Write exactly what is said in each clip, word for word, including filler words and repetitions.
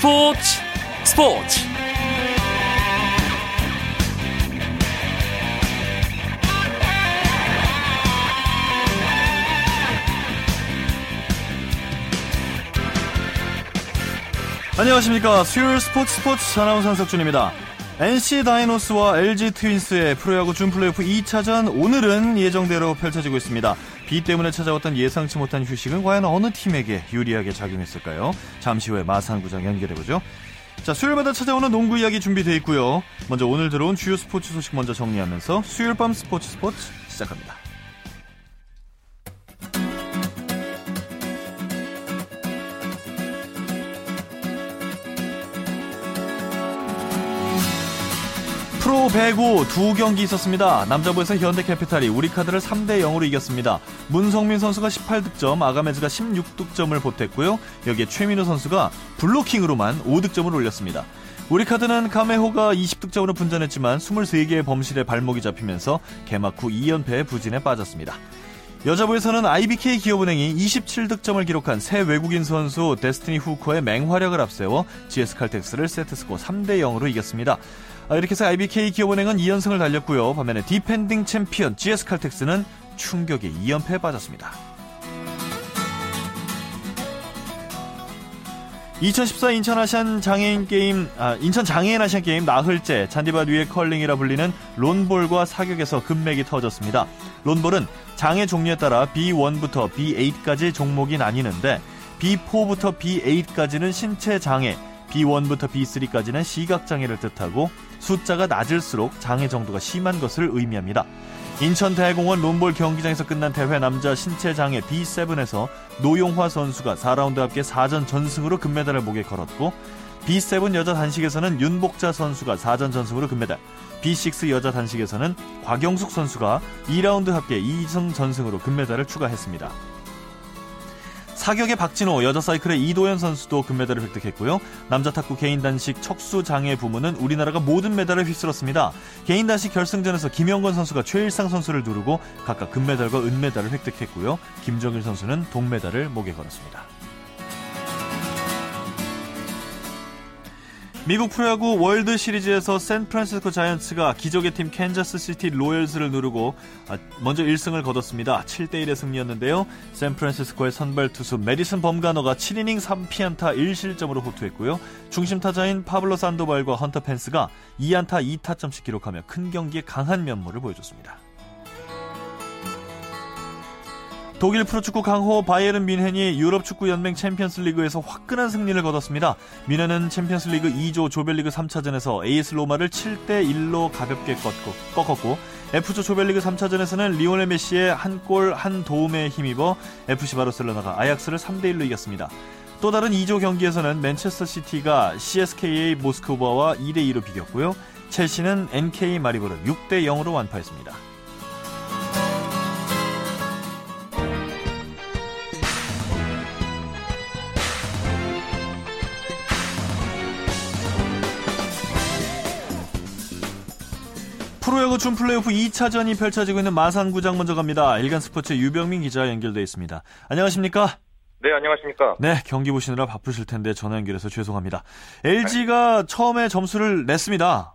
스포츠 스포츠 안녕하십니까. 수요일 스포츠 스포츠 아나운서 한석준입니다. 엔씨 다이노스와 엘지 트윈스의 프로야구 준플레이오프 이 차전 오늘은 예정대로 펼쳐지고 있습니다. 비 때문에 찾아왔던 예상치 못한 휴식은 과연 어느 팀에게 유리하게 작용했을까요? 잠시 후에 마산구장 연결해보죠. 자, 수요일마다 찾아오는 농구 이야기 준비되어 있고요. 먼저 오늘 들어온 주요 스포츠 소식 먼저 정리하면서 수요일 밤 스포츠 스포츠 시작합니다. 프로 배구 두 경기 있었습니다. 남자부에서 현대캐피탈이 우리카드를 삼 대 영으로 이겼습니다. 문성민 선수가 십팔 득점, 아가메즈가 십육 득점을 보탰고요. 여기에 최민우 선수가 블로킹으로만 오 득점을 올렸습니다. 우리카드는 카메호가 이십 득점으로 분전했지만 이십삼 개의 범실에 발목이 잡히면서 개막 후 이 연패의 부진에 빠졌습니다. 여자부에서는 아이비케이 기업은행이 이십칠 득점을 기록한 새 외국인 선수 데스티니 후커의 맹활약을 앞세워 지에스칼텍스를 세트스코어 삼 대 영으로 이겼습니다. 이렇게 해서 아이비케이 기업은행은 이 연승을 달렸고요. 반면에 디펜딩 챔피언 지에스칼텍스는 충격의 이 연패에 빠졌습니다. 이천십사 인천 아시안 장애인 게임, 아, 인천 장애인 아시안 게임 나흘째 잔디밭 위에 컬링이라 불리는 론볼과 사격에서 금맥이 터졌습니다. 론볼은 장애 종류에 따라 비 원부터 비 에잇까지 종목이 나뉘는데 비 포부터 비 에잇까지는 신체 장애, 비 원부터 비 쓰리까지는 시각장애를 뜻하고 숫자가 낮을수록 장애 정도가 심한 것을 의미합니다. 인천 대공원 론볼 경기장에서 끝난 대회 남자 신체장애 비 세븐에서 노용화 선수가 사 라운드 합계 사 전 전승으로 금메달을 목에 걸었고 비 세븐 여자 단식에서는 윤복자 선수가 사 전 전승으로 금메달, 비 식스 여자 단식에서는 곽영숙 선수가 이 라운드 합계 이 전 전승으로 금메달을 추가했습니다. 사격의 박진호, 여자 사이클의 이도현 선수도 금메달을 획득했고요. 남자 탁구 개인 단식 척수 장애 부문은 우리나라가 모든 메달을 휩쓸었습니다. 개인 단식 결승전에서 김영건 선수가 최일상 선수를 누르고 각각 금메달과 은메달을 획득했고요. 김정일 선수는 동메달을 목에 걸었습니다. 미국 프로야구 월드 시리즈에서 샌프란시스코 자이언츠가 기적의 팀 캔자스시티 로열스를 누르고 먼저 일 승을 거뒀습니다. 칠 대 일의 승리였는데요. 샌프란시스코의 선발 투수 메디슨 범가너가 칠 이닝 삼 피안타 일 실점으로 호투했고요. 중심 타자인 파블로 산도발과 헌터 펜스가 이 안타 이 타점씩 기록하며 큰 경기에 강한 면모를 보여줬습니다. 독일 프로축구 강호 바이에른 뮌헨이 유럽축구연맹 챔피언스리그에서 화끈한 승리를 거뒀습니다. 뮌헨은 챔피언스리그 이 조 조별리그 삼 차전에서 에이스 로마를 칠 대 일로 가볍게 꺾었고 에프조 조별리그 삼 차전에서는 리오넬 메시의 한 골 한 도움에 힘입어 에프씨 바르셀로나가 아약스를 삼 대 일로 이겼습니다. 또 다른 이 조 경기에서는 맨체스터시티가 씨에스케이의 모스크바와 이 대 이로 비겼고요. 첼시는 엔케이 마리보르 육 대 영으로 완파했습니다. 프로야구 준 플레이오프 이 차전이 펼쳐지고 있는 마산구장 먼저 갑니다. 일간스포츠 유병민 기자 연결돼 있습니다. 안녕하십니까? 네, 안녕하십니까? 네, 경기 보시느라 바쁘실 텐데 전화 연결해서 죄송합니다. 엘지가 네. 처음에 점수를 냈습니다.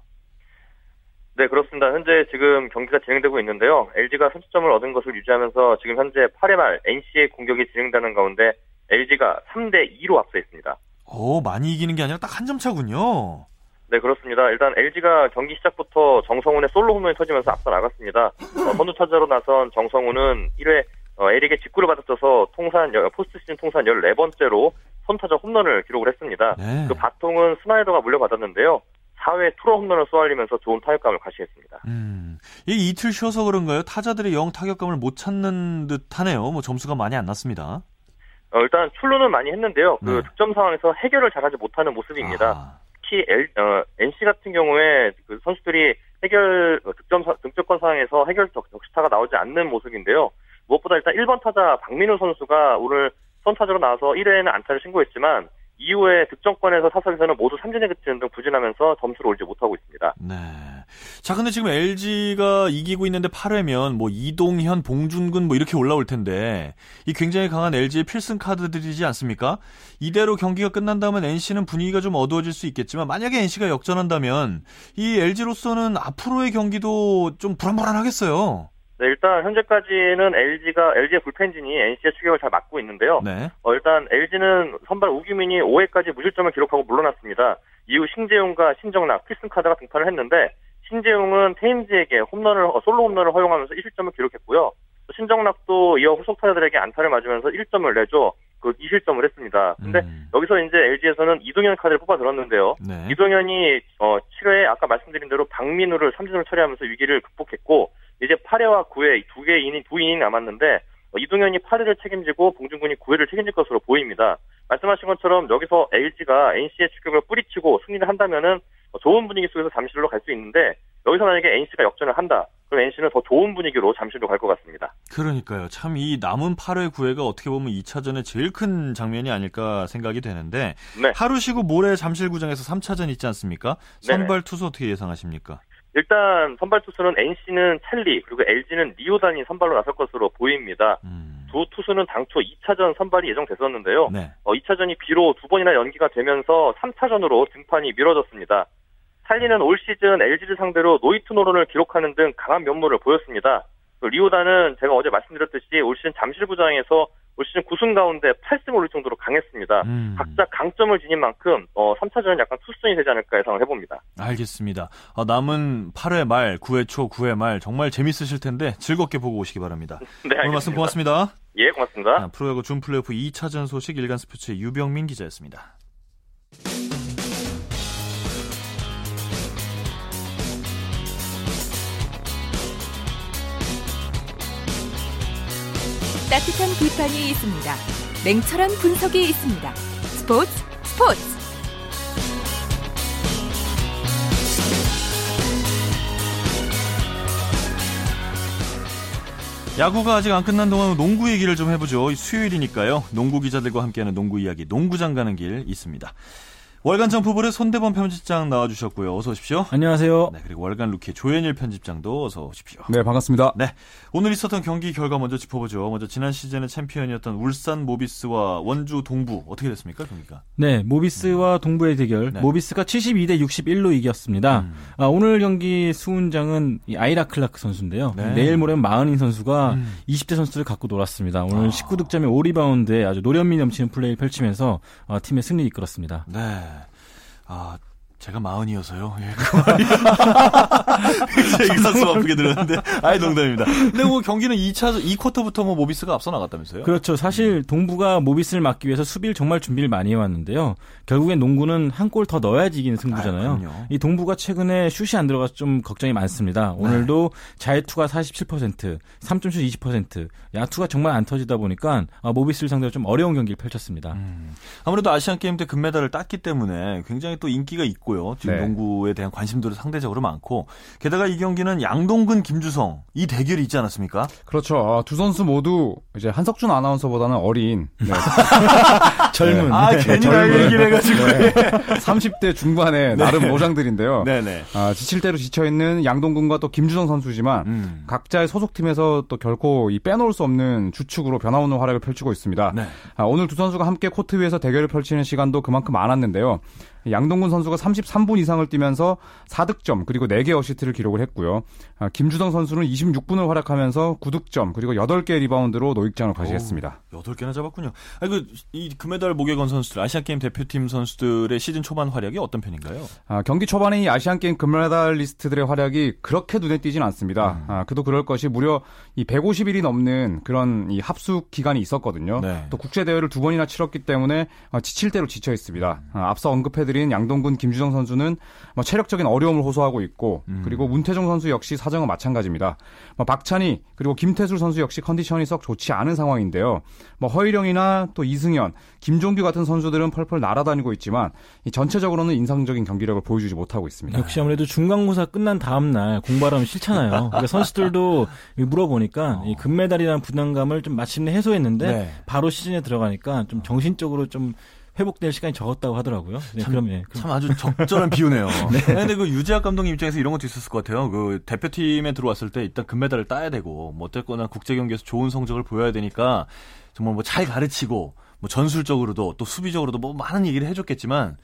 네, 그렇습니다. 현재 지금 경기가 진행되고 있는데요. 엘지가 삼십 점을 얻은 것을 유지하면서 지금 현재 팔 회 말 엔씨의 공격이 진행되는 가운데 엘지가 삼 대 이로 앞서 있습니다. 오, 많이 이기는 게 아니라 딱 한 점 차군요. 네, 그렇습니다. 일단 엘지가 경기 시작부터 정성훈의 솔로 홈런이 터지면서 앞서 나갔습니다. 어, 선두 타자로 나선 정성훈은 일 회 어, 에릭의 직구를 받아쳐서 통산 포스트 시즌 통산 열네 번째로 선타자 홈런을 기록을 했습니다. 네. 그 바통은 스나이더가 물려받았는데요. 사 회 투런 홈런을 쏘아올리면서 좋은 타격감을 과시했습니다. 음, 이 이틀 쉬어서 그런가요? 타자들이 영 타격감을 못 찾는 듯하네요. 뭐 점수가 많이 안 났습니다. 어, 일단 출루는 많이 했는데요. 그 네. 득점 상황에서 해결을 잘하지 못하는 모습입니다. 아. 특히 L, 어, 엔씨 같은 경우에 그 선수들이 해결 득점 득점권 상황에서 해결 적시타가 나오지 않는 모습인데요. 무엇보다 일단 일 번 타자 박민우 선수가 오늘 선타자로 나와서 일 회에는 안타를 신고했지만 이후에 득점권에서 타석에서는 모두 삼진에 그치는 등 부진하면서 점수를 올리지 못하고 있습니다. 네, 자, 근데 지금 엘지가 이기고 있는데 팔 회면 뭐 이동현, 봉준근 뭐 이렇게 올라올 텐데 이 굉장히 강한 엘지의 필승 카드들이지 않습니까? 이대로 경기가 끝난다면 엔씨는 분위기가 좀 어두워질 수 있겠지만 만약에 엔씨가 역전한다면 이 엘지로서는 앞으로의 경기도 좀 불안불안하겠어요. 네, 일단 현재까지는 엘지가 엘지의 불펜진이 엔씨의 추격을 잘 막고 있는데요. 네. 어, 일단 엘지는 선발 우규민이 오 회까지 무실점을 기록하고 물러났습니다. 이후 신재용과 신정락, 필승카드가 등판을 했는데 신재용은 테임즈에게 홈런을 어, 솔로 홈런을 허용하면서 이 실점을 기록했고요. 신정락도 이어 후속 타자들에게 안타를 맞으면서 일 점을 내줘 그 이 실점을 했습니다. 근데 음. 여기서 이제 엘지에서는 이동현 카드를 뽑아 들었는데요. 네. 이동현이 어, 칠 회에 아까 말씀드린 대로 박민우를 삼진으로 처리하면서 위기를 극복했고 이제 팔 회와 구 회 두 개의 이닝, 두 이닝 남았는데 이동현이 팔 회를 책임지고 봉준군이 구 회를 책임질 것으로 보입니다. 말씀하신 것처럼 여기서 엘지가 엔씨의 추격을 뿌리치고 승리를 한다면은 좋은 분위기 속에서 잠실로 갈 수 있는데 여기서 만약에 엔씨가 역전을 한다. 그럼 엔씨는 더 좋은 분위기로 잠실로 갈 것 같습니다. 그러니까요. 참 이 남은 팔 회, 구 회가 어떻게 보면 이 차전의 제일 큰 장면이 아닐까 생각이 되는데 네. 하루 쉬고 모레 잠실구장에서 삼 차전 있지 않습니까? 선발 네네. 투수 어떻게 예상하십니까? 일단 선발 투수는 엔씨는 찰리 그리고 엘지는 리오단이 선발로 나설 것으로 보입니다. 음. 두 투수는 당초 이 차전 선발이 예정됐었는데요. 네. 어, 이 차전이 비로 두 번이나 연기가 되면서 삼 차전으로 등판이 미뤄졌습니다. 찰리는 올 시즌 엘지를 상대로 노이트노런을 기록하는 등 강한 면모를 보였습니다. 리오단은 제가 어제 말씀드렸듯이 올 시즌 잠실구장에서 올 시즌 구 승 가운데 팔 승 올릴 정도로 강했습니다. 음. 각자 강점을 지닌 만큼 어, 삼 차전은 약간 투수전이 되지 않을까 예상을 해봅니다. 알겠습니다. 아, 남은 팔 회 말, 구 회 초, 구 회 말 정말 재밌으실 텐데 즐겁게 보고 오시기 바랍니다. 네, 오늘 말씀 고맙습니다. 예, 고맙습니다. 아, 프로야구 준플레이오프 이 차전 소식 일간스포츠의 유병민 기자였습니다. 따뜻한 비판이 있습니다. 냉철한 분석이 있습니다. 스포츠 스포츠. 야구가 아직 안 끝난 동안 농구 얘기를 좀 해보죠. 수요일이니까요. 농구 기자들과 함께하는 농구 이야기 농구장 가는 길 있습니다. 월간 점프볼의 손대범 편집장 나와주셨고요. 어서 오십시오. 안녕하세요. 네, 그리고 월간 루키의 조현일 편집장도 어서 오십시오. 네, 반갑습니다. 네, 오늘 있었던 경기 결과 먼저 짚어보죠. 먼저 지난 시즌의 챔피언이었던 울산 모비스와 원주 동부 어떻게 됐습니까, 경기가? 네, 모비스와 음. 동부의 대결. 네. 모비스가 칠십이 대 육십일로 이겼습니다. 음. 아, 오늘 경기 수훈장은 이 아이라클라크 선수인데요. 네. 내일 모레는 마흔인 선수가 음. 이십 대 선수를 갖고 놀았습니다. 오늘 아. 십구 득점에 오 리바운드에 아주 노련미 넘치는 플레이를 펼치면서 아, 팀의 승리를 이끌었습니다. 네. 아, 제가 마흔이어서요. 예, 그 말이야. 제가 익사수 아프게 들었는데. 아예 농담입니다. 근데 뭐 경기는 이 차, 이 쿼터부터 뭐 모비스가 앞서 나갔다면서요? 그렇죠. 사실 동부가 모비스를 막기 위해서 수비를 정말 준비를 많이 해왔는데요. 결국엔 농구는 한 골 더 넣어야지 이기는 승부잖아요. 아, 이 동부가 최근에 슛이 안 들어가서 좀 걱정이 많습니다. 오늘도 네. 자유투가 사십칠 퍼센트, 삼 점 슛 이십 퍼센트, 야투가 정말 안 터지다 보니까 모비스를 상대로 좀 어려운 경기를 펼쳤습니다. 음. 아무래도 아시안게임 때 금메달을 땄기 때문에 굉장히 또 인기가 있고 지금 네. 농구에 대한 관심도도 상대적으로 많고 게다가 이 경기는 양동근, 김주성 이 대결이 있지 않았습니까? 그렇죠. 아, 두 선수 모두 이제 한석준 아나운서보다는 어린 네. 젊은 아 네. 괜히 나이 얘기를 해가지고 네. 삼십 대 중반의 네. 나름 모장들인데요. 네네. 아, 지칠 대로 지쳐있는 양동근과 또 김주성 선수지만 음. 각자의 소속팀에서 또 결코 이 빼놓을 수 없는 주축으로 변화오는 활약을 펼치고 있습니다. 네. 아, 오늘 두 선수가 함께 코트 위에서 대결을 펼치는 시간도 그만큼 많았는데요. 양동근 선수가 삼십삼 분 이상을 뛰면서 사 득점 그리고 네 개 어시스트를 기록을 했고요. 아, 김주성 선수는 이십육 분을 활약하면서 구 득점 그리고 여덟 개 리바운드로 노익장을 과시했습니다. 여덟 개나 잡았군요. 아이고, 이 금메달 목에 건 선수들, 아시안게임 대표팀 선수들의 시즌 초반 활약이 어떤 편인가요? 아, 경기 초반에 이 아시안게임 금메달리스트들의 활약이 그렇게 눈에 띄진 않습니다. 음. 아, 그도 그럴 것이 무려 이 백오십 일이 넘는 그런 이 합숙 기간이 있었거든요. 네. 또 국제대회를 두 번이나 치렀기 때문에 지칠 대로 지쳐 있습니다. 아, 앞서 언급해드린 양동근, 김주성 선수는 체력적인 어려움을 호소하고 있고 음. 그리고 문태종 선수 역시 사정은 마찬가지입니다. 박찬희 그리고 김태술 선수 역시 컨디션이 썩 좋지 않은 상황인데요. 뭐 허일영이나 또 이승현, 김종규 같은 선수들은 펄펄 날아다니고 있지만 전체적으로는 인상적인 경기력을 보여주지 못하고 있습니다. 역시 아무래도 중간고사 끝난 다음 날 공부하려면 싫잖아요. 그러니까 선수들도 물어보니까 어. 이 금메달이라는 부담감을 좀 마침내 해소했는데 네. 바로 시즌에 들어가니까 좀 정신적으로 좀 회복될 시간이 적었다고 하더라고요. 네, 참, 그럼, 예, 그럼. 참 아주 적절한 비유네요. 네. 근데 그 유재학 감독님 입장에서 이런 것도 있었을 것 같아요. 그 대표팀에 들어왔을 때 일단 금메달을 따야 되고 뭐 어쨌거나 국제 경기에서 좋은 성적을 보여야 되니까 정말 뭐 잘 가르치고 뭐 전술적으로도 또 수비적으로도 뭐 많은 얘기를 해줬겠지만.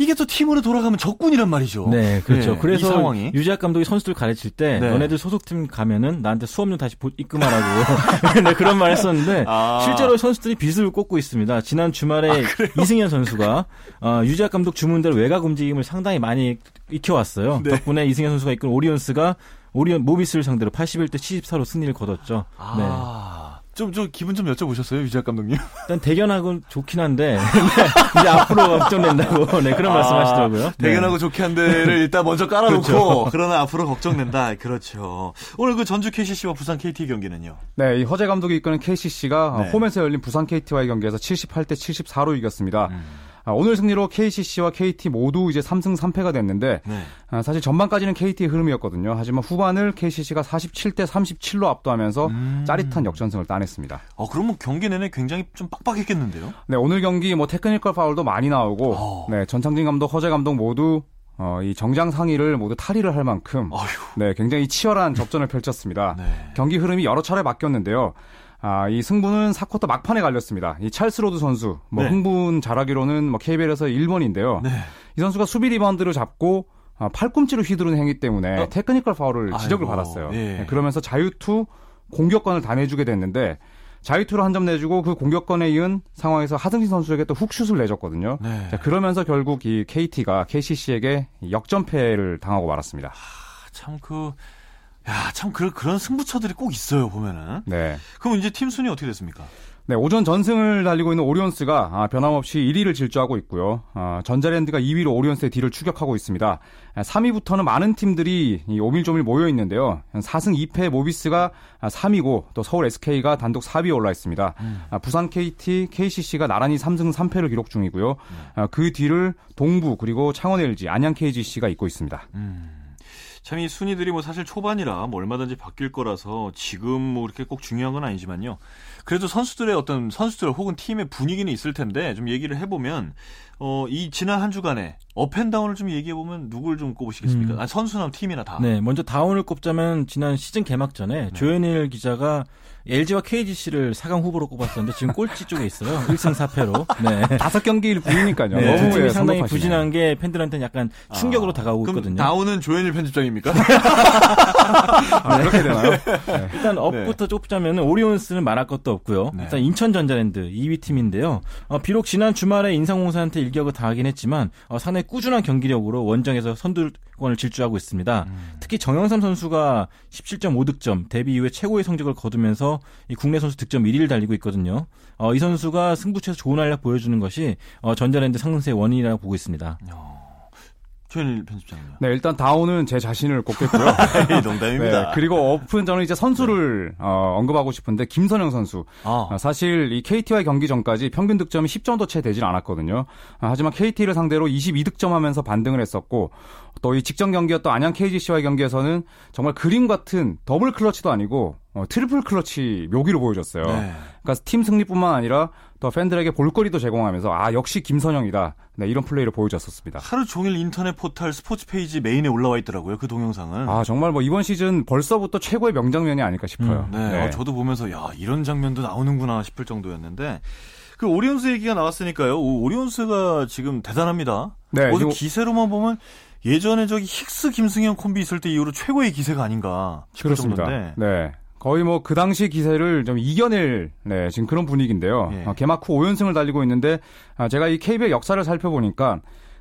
이게 또 팀으로 돌아가면 적군이란 말이죠. 네, 그렇죠. 네, 그래서 이 상황이. 유재학 감독이 선수들 가르칠 때 네. 너네들 소속팀 가면은 나한테 수업료 다시 입금하라고 네, 그런 말 했었는데 아. 실제로 선수들이 빚을 꽂고 있습니다. 지난 주말에 아, 이승현 선수가 어, 유재학 감독 주문대로 외곽 움직임을 상당히 많이 익혀왔어요. 네. 덕분에 이승현 선수가 이끈 오리온스가 오리온 모비스를 상대로 팔십일 대 칠십사로 승리를 거뒀죠. 아. 네. 좀, 좀, 기분 좀 여쭤보셨어요? 유재학 감독님? 일단, 대견하고 좋긴 한데, 네, 이제 앞으로 걱정된다고, 네, 그런 아, 말씀 하시더라고요. 대견하고 네. 좋긴 한데를 일단 먼저 깔아놓고, 그렇죠. 그러나 앞으로 걱정된다. 그렇죠. 오늘 그 전주 케이씨씨와 부산 케이티 경기는요? 네, 이 허재 감독이 이끄는 케이씨씨가 네. 홈에서 열린 부산 케이티와의 경기에서 칠십팔 대 칠십사로 이겼습니다. 음. 오늘 승리로 케이씨씨와 케이티 모두 이제 삼승 삼패가 됐는데 네. 사실 전반까지는 케이티의 흐름이었거든요. 하지만 후반을 케이씨씨가 사십칠 대 삼십칠로 압도하면서 음. 짜릿한 역전승을 따냈습니다. 어, 그러면 경기 내내 굉장히 좀 빡빡했겠는데요? 네, 오늘 경기 뭐 테크니컬 파울도 많이 나오고 어. 네, 전창진 감독, 허재 감독 모두 어, 이 정장 상의를 모두 탈의를 할 만큼 어휴. 네, 굉장히 치열한 접전을 펼쳤습니다. 네. 경기 흐름이 여러 차례 바뀌었는데요. 아, 이 승부는 사 쿼터 막판에 갈렸습니다. 이 찰스 로드 선수, 뭐 네. 흥분 잘하기로는 뭐 케이비엘에서 일 번인데요. 네. 이 선수가 수비 리바운드를 잡고 아, 팔꿈치로 휘두르는 행위 때문에 어? 테크니컬 파울을 아이고. 지적을 받았어요. 예. 네, 그러면서 자유투 공격권을 다 내주게 됐는데 자유투로 한 점 내주고 그 공격권에 이은 상황에서 하승진 선수에게 또 훅슛을 내줬거든요. 네. 자, 그러면서 결국 이 케이티가 케이씨씨에게 역전패를 당하고 말았습니다. 아, 참 그... 야, 참 그, 그런 승부처들이 꼭 있어요 보면은. 네. 그럼 이제 팀 순위 어떻게 됐습니까? 네, 오전 전승을 달리고 있는 오리온스가 아, 변함없이 일 위를 질주하고 있고요. 아, 전자랜드가 이 위로 오리온스의 뒤를 추격하고 있습니다. 아, 삼 위부터는 많은 팀들이 이, 오밀조밀 모여 있는데요. 사승 이패 모비스가 아, 삼 위고 또 서울 에스케이가 단독 사 위에 올라 있습니다. 음. 아, 부산 케이티, 케이씨씨가 나란히 삼승 삼패를 기록 중이고요. 음. 아, 그 뒤를 동부 그리고 창원 엘지, 안양 케이지씨가 잇고 있습니다. 음. 참 이 순위들이 뭐 사실 초반이라 뭐 얼마든지 바뀔 거라서 지금 뭐 이렇게 꼭 중요한 건 아니지만요. 그래도 선수들의 어떤 선수들 혹은 팀의 분위기는 있을 텐데 좀 얘기를 해보면 어, 이 지난 한 주간에 업앤다운을 좀 얘기해보면 누구를 좀 꼽으시겠습니까? 음. 아, 선수나 팀이나 다. 네, 먼저 다운을 꼽자면 지난 시즌 개막 전에 네. 조현일 기자가 엘지와 케이지씨를 사강 후보로 꼽았었는데 지금 꼴찌 쪽에 있어요. 일승 사패로. 네. 다섯 경기를 부이니까요. 네. 네. 팀이 상당히 부진한 게 팬들한테는 약간 충격으로 아, 다가오고 그럼 있거든요. 다운은 조현일 편집장입니까? 아, 네. 그렇게 되나요? 네. 일단 업부터 네. 꼽자면 오리온스는 말할 것도 없고요. 네. 일단 인천 전자랜드 이 위 팀인데요. 어, 비록 지난 주말에 인상공사한테 일격을 당하긴 했지만 어, 상당히 꾸준한 경기력으로 원정에서 선두권을 질주하고 있습니다. 음. 특히 정영삼 선수가 십칠 점 오 득점, 데뷔 이후에 최고의 성적을 거두면서 이 국내 선수 득점 일 위를 달리고 있거든요. 어, 이 선수가 승부처에서 좋은 활약 보여주는 것이 어, 전자랜드 상승세의 원인이라고 보고 있습니다. 최일 편집장님. 네, 일단 다운은 제 자신을 꼽겠고요. 농담입니다. 네, 그리고 업은 저는 이제 선수를 네. 어, 언급하고 싶은데 김선영 선수. 아. 사실 이 케이티와의 경기 전까지 평균 득점이 십 점도 채 되진 않았거든요. 아, 하지만 케이티를 상대로 이십이 득점하면서 반등을 했었고 또 이 직전 경기였던 안양 케이지씨와의 경기에서는 정말 그림 같은 더블 클러치도 아니고 어, 트리플 클러치 묘기로 보여줬어요. 네. 그러니까 팀 승리뿐만 아니라 또 팬들에게 볼거리도 제공하면서 아 역시 김선영이다. 네, 이런 플레이를 보여줬었습니다. 하루 종일 인터넷 포털 스포츠 페이지 메인에 올라와 있더라고요. 그 동영상은. 아 정말 뭐 이번 시즌 벌써부터 최고의 명장면이 아닐까 싶어요. 음, 네, 네. 아, 저도 보면서 야 이런 장면도 나오는구나 싶을 정도였는데 그 오리온스 얘기가 나왔으니까요. 오, 오리온스가 지금 대단합니다. 네, 어디 기세로만 보면. 예전에 저기 힉스 김승현 콤비 있을 때 이후로 최고의 기세가 아닌가 싶을 그렇습니다. 정도인데. 네. 거의 뭐 그 당시 기세를 좀 이겨낼 네, 지금 그런 분위기인데요. 예. 개막 후 오 연승을 달리고 있는데 제가 이 케이비엘 역사를 살펴보니까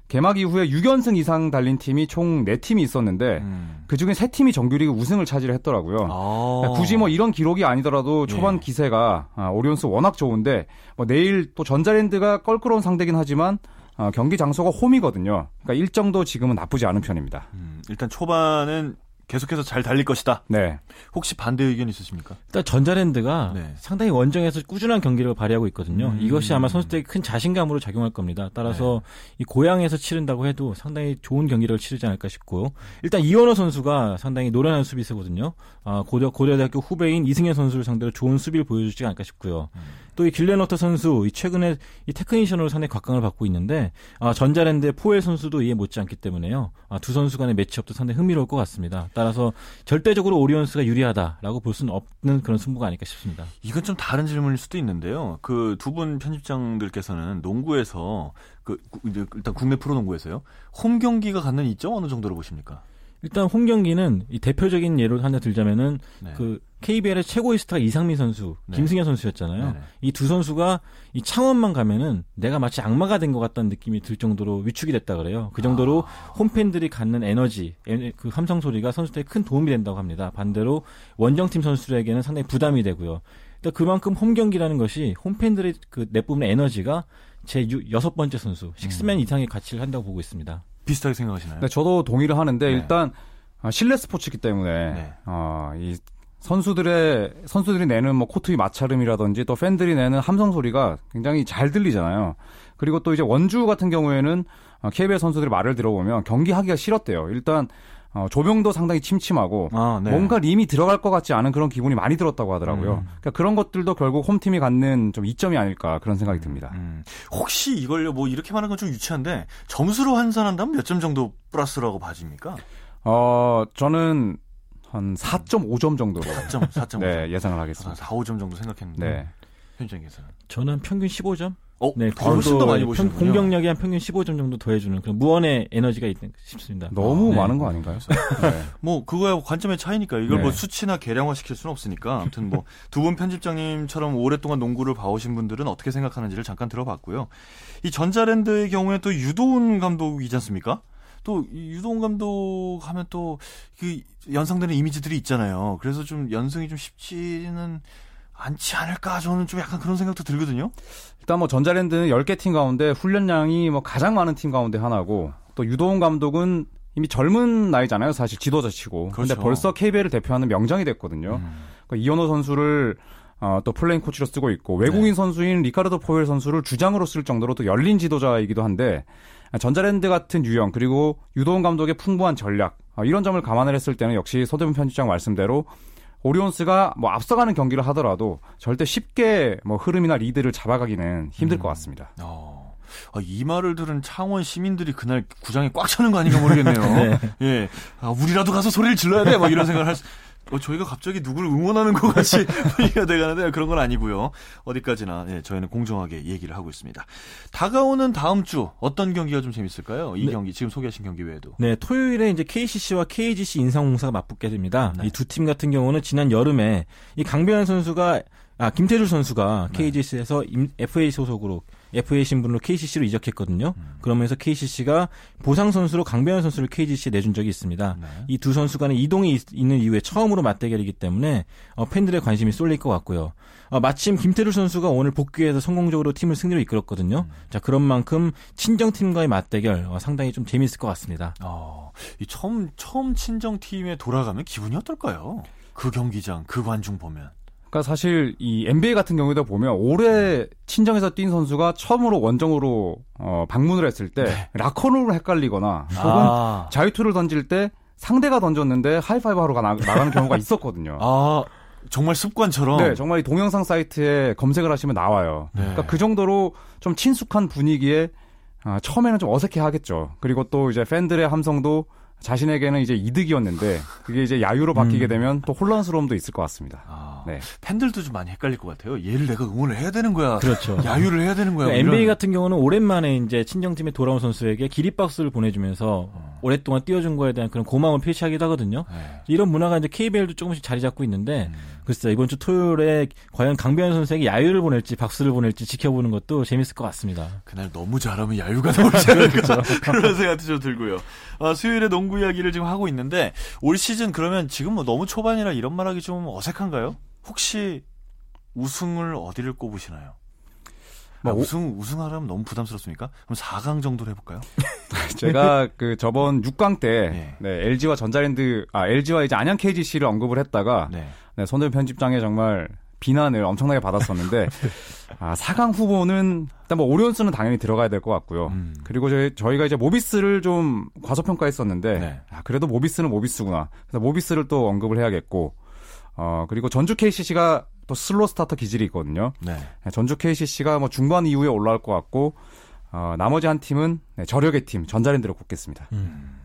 개막 이후에 육 연승 이상 달린 팀이 총 네 팀이 있었는데 음. 그중에 세 팀이 정규리그 우승을 차지를 했더라고요. 아. 굳이 뭐 이런 기록이 아니더라도 초반 예. 기세가 오리온스 워낙 좋은데 뭐 내일 또 전자랜드가 껄끄러운 상대긴 하지만 어, 경기 장소가 홈이거든요. 그러니까 일정도 지금은 나쁘지 않은 편입니다. 음, 일단 초반은 계속해서 잘 달릴 것이다. 네. 혹시 반대 의견 있으십니까? 일단 전자랜드가 네. 상당히 원정에서 꾸준한 경기를 발휘하고 있거든요. 음. 이것이 아마 선수들에게 큰 자신감으로 작용할 겁니다. 따라서 네. 이 고향에서 치른다고 해도 상당히 좋은 경기를 치르지 않을까 싶고 일단 이원호 선수가 상당히 노련한 수비수거든요. 아, 고려, 고려대학교 후배인 이승현 선수를 상대로 좋은 수비를 보여주지 않을까 싶고요. 음. 또 이 길레너터 선수 이 최근에 이 테크니션으로 상당히 곽강을 받고 있는데 아, 전자랜드의 포엘 선수도 이에 못지않기 때문에요. 아, 두 선수 간의 매치업도 상당히 흥미로울 것 같습니다. 따라서 절대적으로 오리온스가 유리하다라고 볼 수는 없는 그런 승부가 아닐까 싶습니다. 이건 좀 다른 질문일 수도 있는데요. 그 두 분 편집장들께서는 농구에서 그 일단 국내 프로농구에서요. 홈 경기가 갖는 이점 어느 정도로 보십니까? 일단 홈 경기는 이 대표적인 예로 하나 들자면은 네. 그 케이비엘의 최고의 스타 이상민 선수, 네. 김승현 선수였잖아요. 이 두 선수가 이 창원만 가면은 내가 마치 악마가 된 것 같다는 느낌이 들 정도로 위축이 됐다 그래요. 그 정도로 아. 홈팬들이 갖는 에너지, 그 함성 소리가 선수들에게 큰 도움이 된다고 합니다. 반대로 원정팀 선수들에게는 상당히 부담이 되고요. 그러니까 그만큼 홈 경기라는 것이 홈팬들의 그 내뿜는 에너지가 제 여섯 번째 선수 식스맨 음. 이상의 가치를 한다고 보고 있습니다. 비슷하게 생각하시나요? 네, 저도 동의를 하는데 네. 일단 실내 스포츠이기 때문에 네. 어, 이 선수들의 선수들이 내는 뭐 코트의 마찰음이라든지 또 팬들이 내는 함성 소리가 굉장히 잘 들리잖아요. 그리고 또 이제 원주 같은 경우에는 케이비엘 선수들이 말을 들어보면 경기하기가 싫었대요. 일단 어, 조명도 상당히 침침하고 아, 네. 뭔가 림이 들어갈 것 같지 않은 그런 기분이 많이 들었다고 하더라고요. 음. 그러니까 그런 것들도 결국 홈팀이 갖는 좀 이점이 아닐까 그런 생각이 듭니다. 음. 혹시 이걸요, 뭐 이렇게 말하는 건 좀 유치한데 점수로 환산한다면 몇 점 정도 플러스라고 봐집니까? 어, 저는 한 사 점 오 점 정도로 사 점 오 점 네, 예상을 하겠습니다. 사, 오 점 정도 생각했는데 네. 현장 계산. 저는 평균 십오 점? 어, 네, 그 훨씬 더 많이 보시는 공격력이 한 평균 십오 점 정도 더해주는 그런 무언의 에너지가 있는 싶습니다. 너무 아, 네. 많은 거 아닌가요? 네. 뭐 그거야 관점의 차이니까 이걸 네. 뭐 수치나 계량화 시킬 수는 없으니까 아무튼 뭐 두 분 편집장님처럼 오랫동안 농구를 봐오신 분들은 어떻게 생각하는지를 잠깐 들어봤고요. 이 전자랜드의 경우에 또 유도훈 감독이지 않습니까? 또 유동훈 감독 하면 또 그 연상되는 이미지들이 있잖아요. 그래서 좀 연승이 좀 쉽지는. 않지 않을까 저는 좀 약간 그런 생각도 들거든요. 일단 뭐 전자랜드는 열 개 팀 가운데 훈련량이 뭐 가장 많은 팀 가운데 하나고 또 유도훈 감독은 이미 젊은 나이잖아요. 사실 지도자치고. 그런데 그렇죠. 벌써 케이비엘을 대표하는 명장이 됐거든요. 음. 그러니까 이현호 선수를 어, 또 플레잉 코치로 쓰고 있고 외국인 네. 선수인 리카르도 포엘 선수를 주장으로 쓸 정도로 또 열린 지도자이기도 한데 전자랜드 같은 유형 그리고 유도훈 감독의 풍부한 전략 어, 이런 점을 감안을 했을 때는 역시 서대문 편집장 말씀대로 오리온스가 뭐 앞서가는 경기를 하더라도 절대 쉽게 뭐 흐름이나 리드를 잡아가기는 힘들 음. 것 같습니다. 어. 아, 이 말을 들은 창원 시민들이 그날 구장에 꽉 차는 거 아닌가 모르겠네요. 네. 예, 아, 우리라도 가서 소리를 질러야 돼. 막 이런 생각을 할 수. 어, 저희가 갑자기 누구를 응원하는 것 같이 얘기가 돼가는데 그런 건 아니고요. 어디까지나 예, 저희는 공정하게 얘기를 하고 있습니다. 다가오는 다음 주 어떤 경기가 좀 재밌을까요? 이 네. 경기 지금 소개하신 경기 외에도. 네, 토요일에 이제 케이씨씨와 케이지씨 인상공사가 맞붙게 됩니다. 네. 이 두 팀 같은 경우는 지난 여름에 이 강병현 선수가 아 김태술 선수가 네. 케이지씨에서 에프에이 소속으로. 에프에이 신분으로 케이씨씨로 이적했거든요. 음. 그러면서 케이씨씨가 보상 선수로 강병현 선수를 케이지씨에 내준 적이 있습니다. 네. 이 두 선수 간의 이동이 있, 있는 이후에 처음으로 맞대결이기 때문에 어, 팬들의 관심이 쏠릴 것 같고요. 어, 마침 김태술 선수가 오늘 복귀해서 성공적으로 팀을 승리로 이끌었거든요. 음. 자, 그런 만큼 친정팀과의 맞대결 어, 상당히 좀 재밌을 것 같습니다. 어, 이 처음 처음 친정팀에 돌아가면 기분이 어떨까요? 그 경기장, 그 관중 보면. 그러니까 사실 이 엔비에이 같은 경우에도 보면 올해 친정에서 뛴 선수가 처음으로 원정으로 어 방문을 했을 때 네. 라커룸으로 헷갈리거나 혹은 아. 자유투를 던질 때 상대가 던졌는데 하이파이브 하러 나가는 경우가 있었거든요. 아 정말 습관처럼. 네, 정말 이 동영상 사이트에 검색을 하시면 나와요. 네. 그러니까 그 정도로 좀 친숙한 분위기에 아, 처음에는 좀 어색해하겠죠. 그리고 또 이제 팬들의 함성도. 자신에게는 이제 이득이었는데 그게 이제 야유로 바뀌게 음. 되면 또 혼란스러움도 있을 것 같습니다. 아, 네. 팬들도 좀 많이 헷갈릴 것 같아요. 얘를 내가 응원을 해야 되는 거야. 그렇죠. 야유를 해야 되는 거야. 그러니까 엔비에이 같은 경우는 오랜만에 이제 친정팀에 돌아온 선수에게 기립박수를 보내주면서 어. 오랫동안 뛰어준 거에 대한 그런 고마움을 표시하기도 하거든요. 네. 이런 문화가 이제 케이비엘도 조금씩 자리 잡고 있는데 음. 글쎄요. 이번 주 토요일에 과연 강병현 선수에게 야유를 보낼지 박수를 보낼지 지켜보는 것도 재밌을 것 같습니다. 그날 너무 잘하면 야유가 나오지 않을까. 그런 생각도 좀 들고요. 아, 수요일에 농구 농구 이야기를 지금 하고 있는데 올 시즌 그러면 지금 뭐 너무 초반이라 이런 말하기 좀 어색한가요? 혹시 우승을 어디를 꼽으시나요? 아, 우승, 우승하려면 너무 부담스럽습니까? 그럼 사 강 정도로 해볼까요? 제가 그 저번 육 강 때 네. 네, 엘지와 전자랜드, 아, 엘지와 이제 안양 케이지씨를 언급을 했다가 네. 네, 손대문 편집장에 정말 비난을 엄청나게 받았었는데 아, 사 강 후보는 일단 뭐 오리온스는 당연히 들어가야 될 것 같고요. 음. 그리고 저희, 저희가 이제 모비스를 좀 과소평가했었는데 네. 아, 그래도 모비스는 모비스구나. 그래서 모비스를 또 언급을 해야겠고 어, 그리고 전주 케이씨씨가 또 슬로 스타터 기질이 있거든요. 네. 전주 케이씨씨가 뭐 중반 이후에 올라올 것 같고 어, 나머지 한 팀은 네, 저력의 팀 전자랜드로 꼽겠습니다. 음.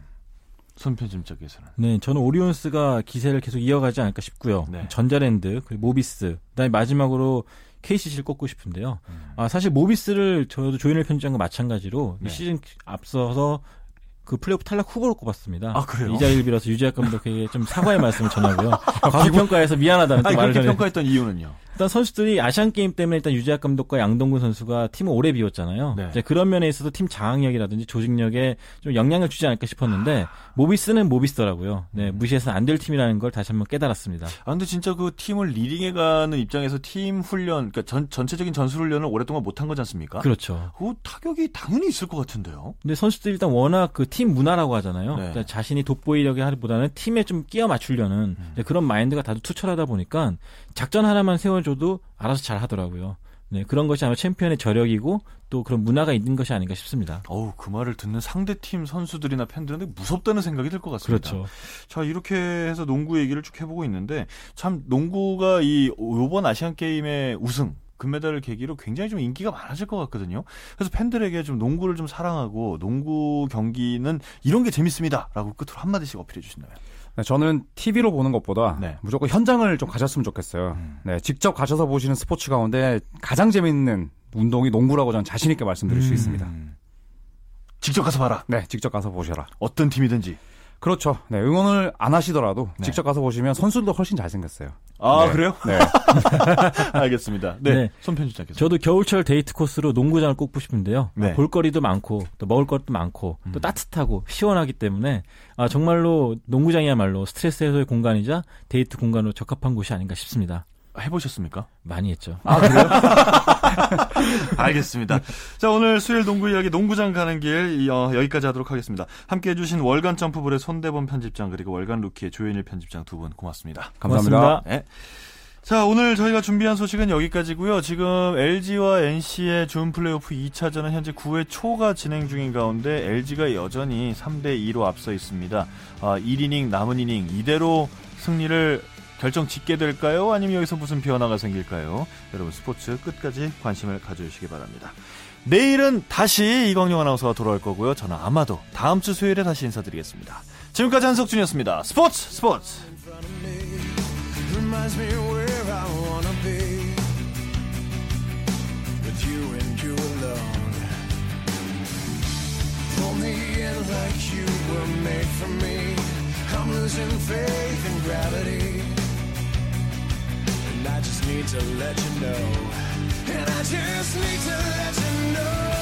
손편집적에서는. 네, 저는 오리온스가 기세를 계속 이어가지 않을까 싶고요. 네. 전자랜드, 그리고 모비스, 그다음에 마지막으로 케이씨씨를 꼽고 싶은데요. 음. 아, 사실 모비스를 저도 조인일 편집장과 마찬가지로 네. 이 시즌 앞서서 그 플레이오프 탈락 후보로 꼽았습니다. 아, 그래요? 이자일비라서 유재학 감독에게 좀 사과의 말씀을 전하고요. 과거 평가에서 미안하다는 아니, 말을 전했 평가했던 이유는요? 일단 선수들이 아시안게임 때문에 일단 유재학 감독과 양동근 선수가 팀을 오래 비웠잖아요. 네. 이제 그런 면에 있어서 팀 장악력이라든지 조직력에 좀 영향을 주지 않을까 싶었는데 모비스는 모비스더라고요. 네, 무시해서는 안 될 팀이라는 걸 다시 한번 깨달았습니다. 아, 근데 진짜 그 팀을 리딩해가는 입장에서 팀 훈련, 그러니까 전, 전체적인 전술훈련을 오랫동안 못한 거지 않습니까? 그렇죠. 그 타격이 당연히 있을 것 같은데요. 근데 선수들이 일단 워낙 그 팀 문화라고 하잖아요. 네. 자신이 돋보이려고 하기보다는 팀에 좀 끼어 맞추려는 음. 그런 마인드가 다들 투철하다 보니까 작전 하나만 세워줘도 알아서 잘 하더라고요. 네, 그런 것이 아마 챔피언의 저력이고 또 그런 문화가 있는 것이 아닌가 싶습니다. 어우, 그 말을 듣는 상대팀 선수들이나 팬들은 무섭다는 생각이 들 것 같습니다. 그렇죠. 자, 이렇게 해서 농구 얘기를 쭉 해보고 있는데 참 농구가 이 이번 아시안게임의 우승 금메달을 계기로 굉장히 좀 인기가 많아질 것 같거든요. 그래서 팬들에게 좀 농구를 좀 사랑하고 농구 경기는 이런 게 재밌습니다라고 끝으로 한마디씩 어필해 주신다면. 네, 저는 티비로 보는 것보다 네. 무조건 현장을 좀 가셨으면 좋겠어요. 음. 네, 직접 가셔서 보시는 스포츠 가운데 가장 재밌는 운동이 농구라고 저는 자신 있게 말씀드릴 음. 수 있습니다. 직접 가서 봐라. 네, 직접 가서 보셔라. 어떤 팀이든지. 그렇죠. 네, 응원을 안 하시더라도 네. 직접 가서 보시면 선수들도 훨씬 잘생겼어요. 아, 네. 그래요? 네. 알겠습니다. 네. 네. 손편집자께서. 저도 겨울철 데이트 코스로 농구장을 꼽고 싶은데요. 네. 볼거리도 많고, 또 먹을거리도 많고, 음. 또 따뜻하고, 시원하기 때문에, 아, 정말로 농구장이야말로 스트레스 해소의 공간이자 데이트 공간으로 적합한 곳이 아닌가 싶습니다. 해보셨습니까? 많이 했죠. 아, 그래요? 알겠습니다. 자, 오늘 수요일 농구 이야기 농구장 가는 길 어, 여기까지 하도록 하겠습니다. 함께해 주신 월간 점프볼의 손대범 편집장 그리고 월간 루키의 조현일 편집장 두 분 고맙습니다. 감사합니다. 고맙습니다. 네. 자, 오늘 저희가 준비한 소식은 여기까지고요. 지금 엘지와 엔씨의 준 플레이오프 이 차전은 현재 구 회 초가 진행 중인 가운데 엘지가 여전히 삼 대 이로 앞서 있습니다. 아, 일 이닝 남은 이닝 이대로 승리를 결정 짓게 될까요? 아니면 여기서 무슨 변화가 생길까요? 여러분 스포츠 끝까지 관심을 가져주시기 바랍니다. 내일은 다시 이광용 아나운서가 돌아올 거고요. 저는 아마도 다음 주 수요일에 다시 인사드리겠습니다. 지금까지 한석준이었습니다. 스포츠 스포츠. I just need to let you know, and I just need to let you know.